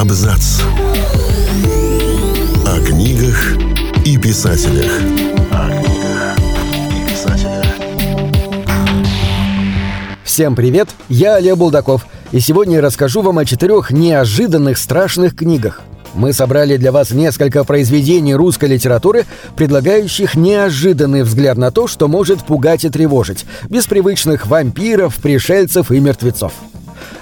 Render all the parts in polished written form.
Абзац. О книгах и писателях. Всем привет, я Олег Булдаков, и сегодня я расскажу вам о 4 неожиданных страшных книгах. Мы собрали для вас несколько произведений русской литературы, предлагающих неожиданный взгляд на то, что может пугать и тревожить, без привычных вампиров, пришельцев и мертвецов.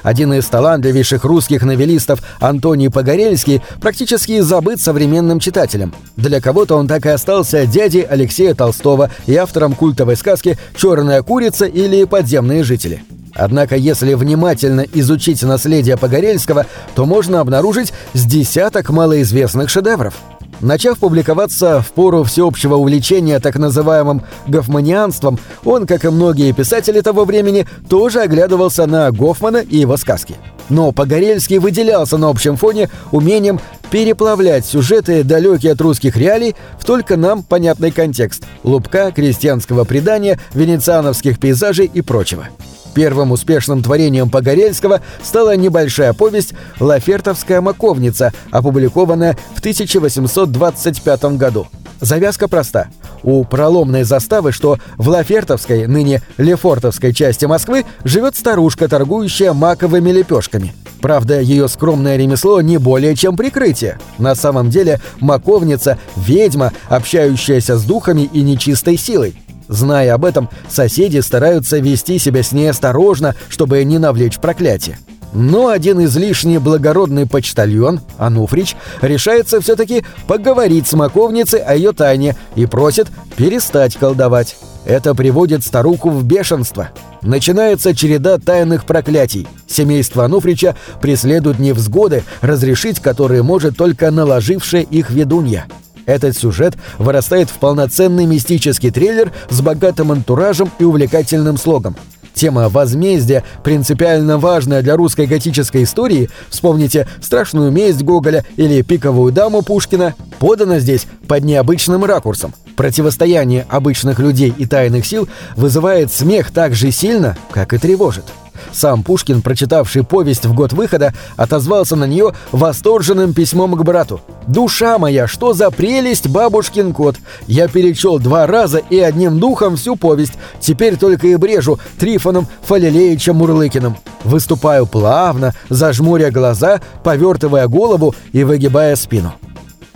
Один из талантливейших русских новеллистов Антоний Погорельский практически забыт современным читателем. Для кого-то он так и остался дядей Алексея Толстого и автором культовой сказки «Черная курица» или «Подземные жители». Однако, если внимательно изучить наследие Погорельского, то можно обнаружить с десяток малоизвестных шедевров. Начав публиковаться в пору всеобщего увлечения так называемым гофманианством, он, как и многие писатели того времени, тоже оглядывался на Гофмана и его сказки. Но Погорельский выделялся на общем фоне умением переплавлять сюжеты, далекие от русских реалий, в только нам понятный контекст – лубка, крестьянского предания, венециановских пейзажей и прочего. Первым успешным творением Погорельского стала небольшая повесть «Лафертовская маковница», опубликованная в 1825 году. Завязка проста. У проломной заставы, что в Лафертовской, ныне Лефортовской части Москвы, живет старушка, торгующая маковыми лепешками. Правда, ее скромное ремесло не более чем прикрытие. На самом деле маковница – ведьма, общающаяся с духами и нечистой силой. Зная об этом, соседи стараются вести себя с ней осторожно, чтобы не навлечь проклятие. Но один излишне благородный почтальон, Ануфрич, решается все-таки поговорить с маковницей о ее тайне и просит перестать колдовать. Это приводит старуху в бешенство. Начинается череда тайных проклятий. Семейство Ануфрича преследует невзгоды, разрешить которые может только наложившая их ведунья. Этот сюжет вырастает в полноценный мистический триллер с богатым антуражем и увлекательным слогом. Тема возмездия, принципиально важная для русской готической истории, вспомните «Страшную месть» Гоголя или «Пиковую даму» Пушкина, подана здесь под необычным ракурсом. Противостояние обычных людей и тайных сил вызывает смех так же сильно, как и тревожит. Сам Пушкин, прочитавший повесть в год выхода, отозвался на нее восторженным письмом к брату. «Душа моя, что за прелесть, бабушкин кот! Я перечел 2 раза и одним духом всю повесть, теперь только и брежу Трифоном Фалилеевичем Мурлыкиным. Выступаю плавно, зажмуря глаза, повертывая голову и выгибая спину».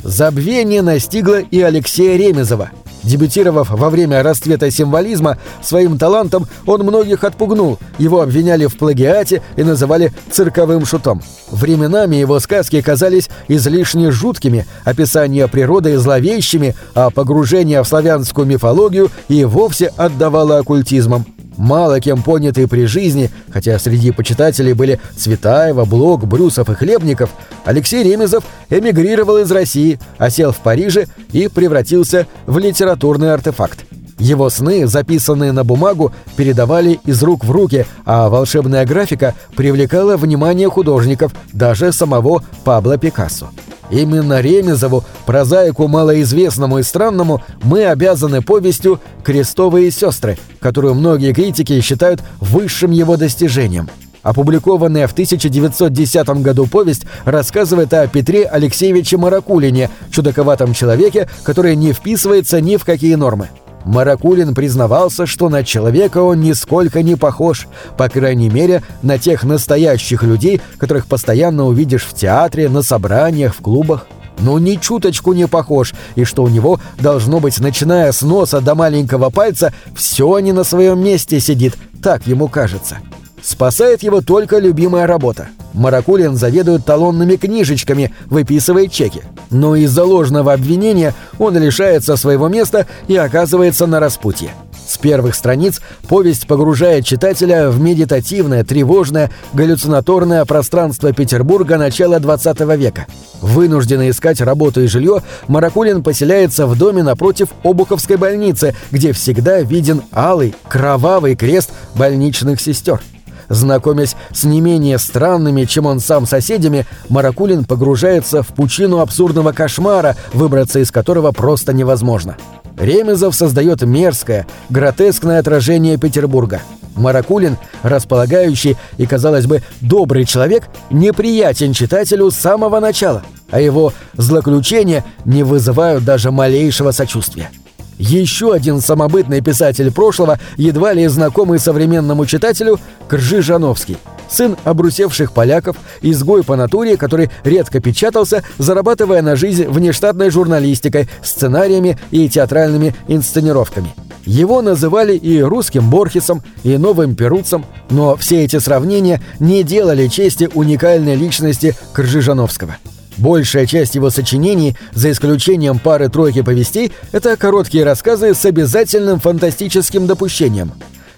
Забвение настигло и Алексея Ремизова. Дебютировав во время расцвета символизма, своим талантом он многих отпугнул, его обвиняли в плагиате и называли «цирковым шутом». Временами его сказки казались излишне жуткими, описания природы зловещими, а погружение в славянскую мифологию и вовсе отдавало оккультизмом. Мало кем понятый при жизни, хотя среди почитателей были Цветаева, Блок, Брюсов и Хлебников, Алексей Ремизов эмигрировал из России, осел в Париже и превратился в литературный артефакт. Его сны, записанные на бумагу, передавали из рук в руки, а волшебная графика привлекала внимание художников, даже самого Пабло Пикассо. Именно Ремизову, прозаику малоизвестному и странному, мы обязаны повестью «Крестовые сестры», которую многие критики считают высшим его достижением. Опубликованная в 1910 году повесть рассказывает о Петре Алексеевиче Маракулине, чудаковатом человеке, который не вписывается ни в какие нормы. Маракулин признавался, что на человека он нисколько не похож, по крайней мере, на тех настоящих людей, которых постоянно увидишь в театре, на собраниях, в клубах. Но ни чуточку не похож, и что у него, должно быть, начиная с носа до маленького пальца, все не на своем месте сидит, так ему кажется. Спасает его только любимая работа. Маракулин заведует талонными книжечками, выписывает чеки. Но из-за ложного обвинения он лишается своего места и оказывается на распутье. С первых страниц повесть погружает читателя в медитативное, тревожное, галлюцинаторное пространство Петербурга начала XX века. Вынужденный искать работу и жилье, Маракулин поселяется в доме напротив Обуховской больницы, где всегда виден алый, кровавый крест больничных сестер. Знакомясь с не менее странными, чем он сам, соседями, Маракулин погружается в пучину абсурдного кошмара, выбраться из которого просто невозможно. Ремизов создает мерзкое, гротескное отражение Петербурга. Маракулин, располагающий и, казалось бы, добрый человек, неприятен читателю с самого начала, а его злоключения не вызывают даже малейшего сочувствия. Еще один самобытный писатель прошлого, едва ли знакомый современному читателю, Кржижановский. Сын обрусевших поляков, изгой по натуре, который редко печатался, зарабатывая на жизнь внештатной журналистикой, сценариями и театральными инсценировками. Его называли и русским Борхесом, и новым Перуцем, но все эти сравнения не делали чести уникальной личности Кржижановского. Большая часть его сочинений, за исключением пары-тройки повестей, это короткие рассказы с обязательным фантастическим допущением.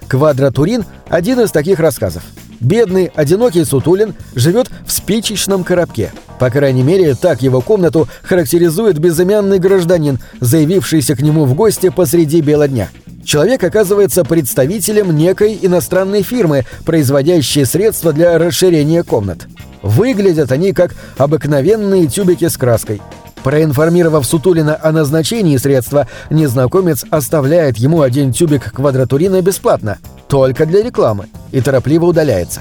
«Квадратурин» — один из таких рассказов. Бедный, одинокий Сутулин живет в спичечном коробке. По крайней мере, так его комнату характеризует безымянный гражданин, заявившийся к нему в гости посреди бела дня. Человек оказывается представителем некой иностранной фирмы, производящей средства для расширения комнат. Выглядят они как обыкновенные тюбики с краской. Проинформировав Сутулина о назначении средства, незнакомец оставляет ему один тюбик квадратурина бесплатно, только для рекламы, и торопливо удаляется.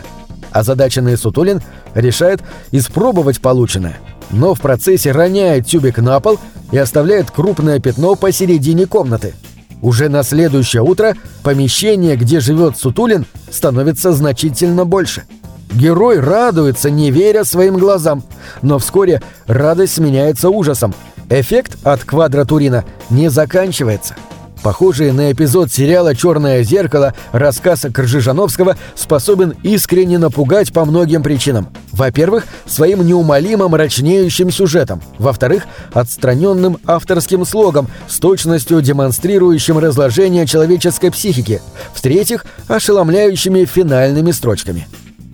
Озадаченный Сутулин решает испробовать полученное, но в процессе роняет тюбик на пол и оставляет крупное пятно посередине комнаты. Уже на следующее утро помещение, где живет Сутулин, становится значительно больше. Герой радуется, не веря своим глазам, но вскоре радость сменяется ужасом. Эффект от квадратурина не заканчивается. Похожий на эпизод сериала «Черное зеркало» рассказ Кржижановского способен искренне напугать по многим причинам. Во-первых, своим неумолимо мрачнеющим сюжетом. Во-вторых, отстраненным авторским слогом, с точностью демонстрирующим разложение человеческой психики. В-третьих, ошеломляющими финальными строчками.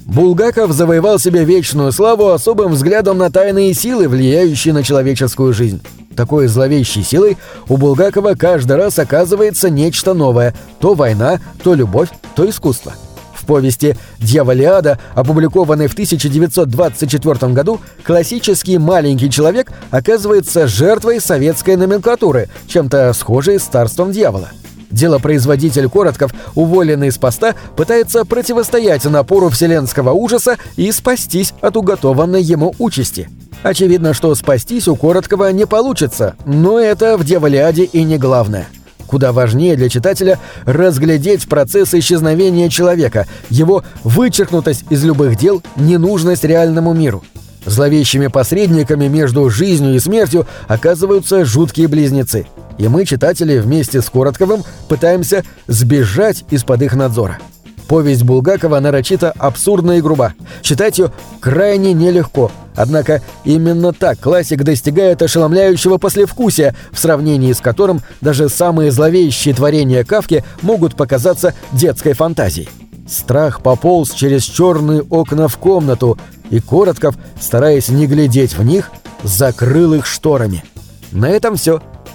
Булгаков завоевал себе вечную славу особым взглядом на тайные силы, влияющие на человеческую жизнь. Такой зловещей силой у Булгакова каждый раз оказывается нечто новое – то война, то любовь, то искусство. В повести «Дьяволиада», опубликованной в 1924 году, классический маленький человек оказывается жертвой советской номенклатуры, чем-то схожей с царством дьявола. Делопроизводитель Коротков, уволенный с поста, пытается противостоять напору вселенского ужаса и спастись от уготованной ему участи. Очевидно, что спастись у Короткова не получится, но это в «Дьяволиаде» и не главное. Куда важнее для читателя разглядеть процесс исчезновения человека, его вычеркнутость из любых дел, ненужность реальному миру. Зловещими посредниками между жизнью и смертью оказываются жуткие близнецы. И мы, читатели, вместе с Коротковым пытаемся сбежать из-под их надзора. Повесть Булгакова нарочито абсурдна и груба. Читать ее крайне нелегко. Однако именно так классик достигает ошеломляющего послевкусия, в сравнении с которым даже самые зловещие творения Кафки могут показаться детской фантазией. Страх пополз через черные окна в комнату, и Коротков, стараясь не глядеть в них, закрыл их шторами. На этом все.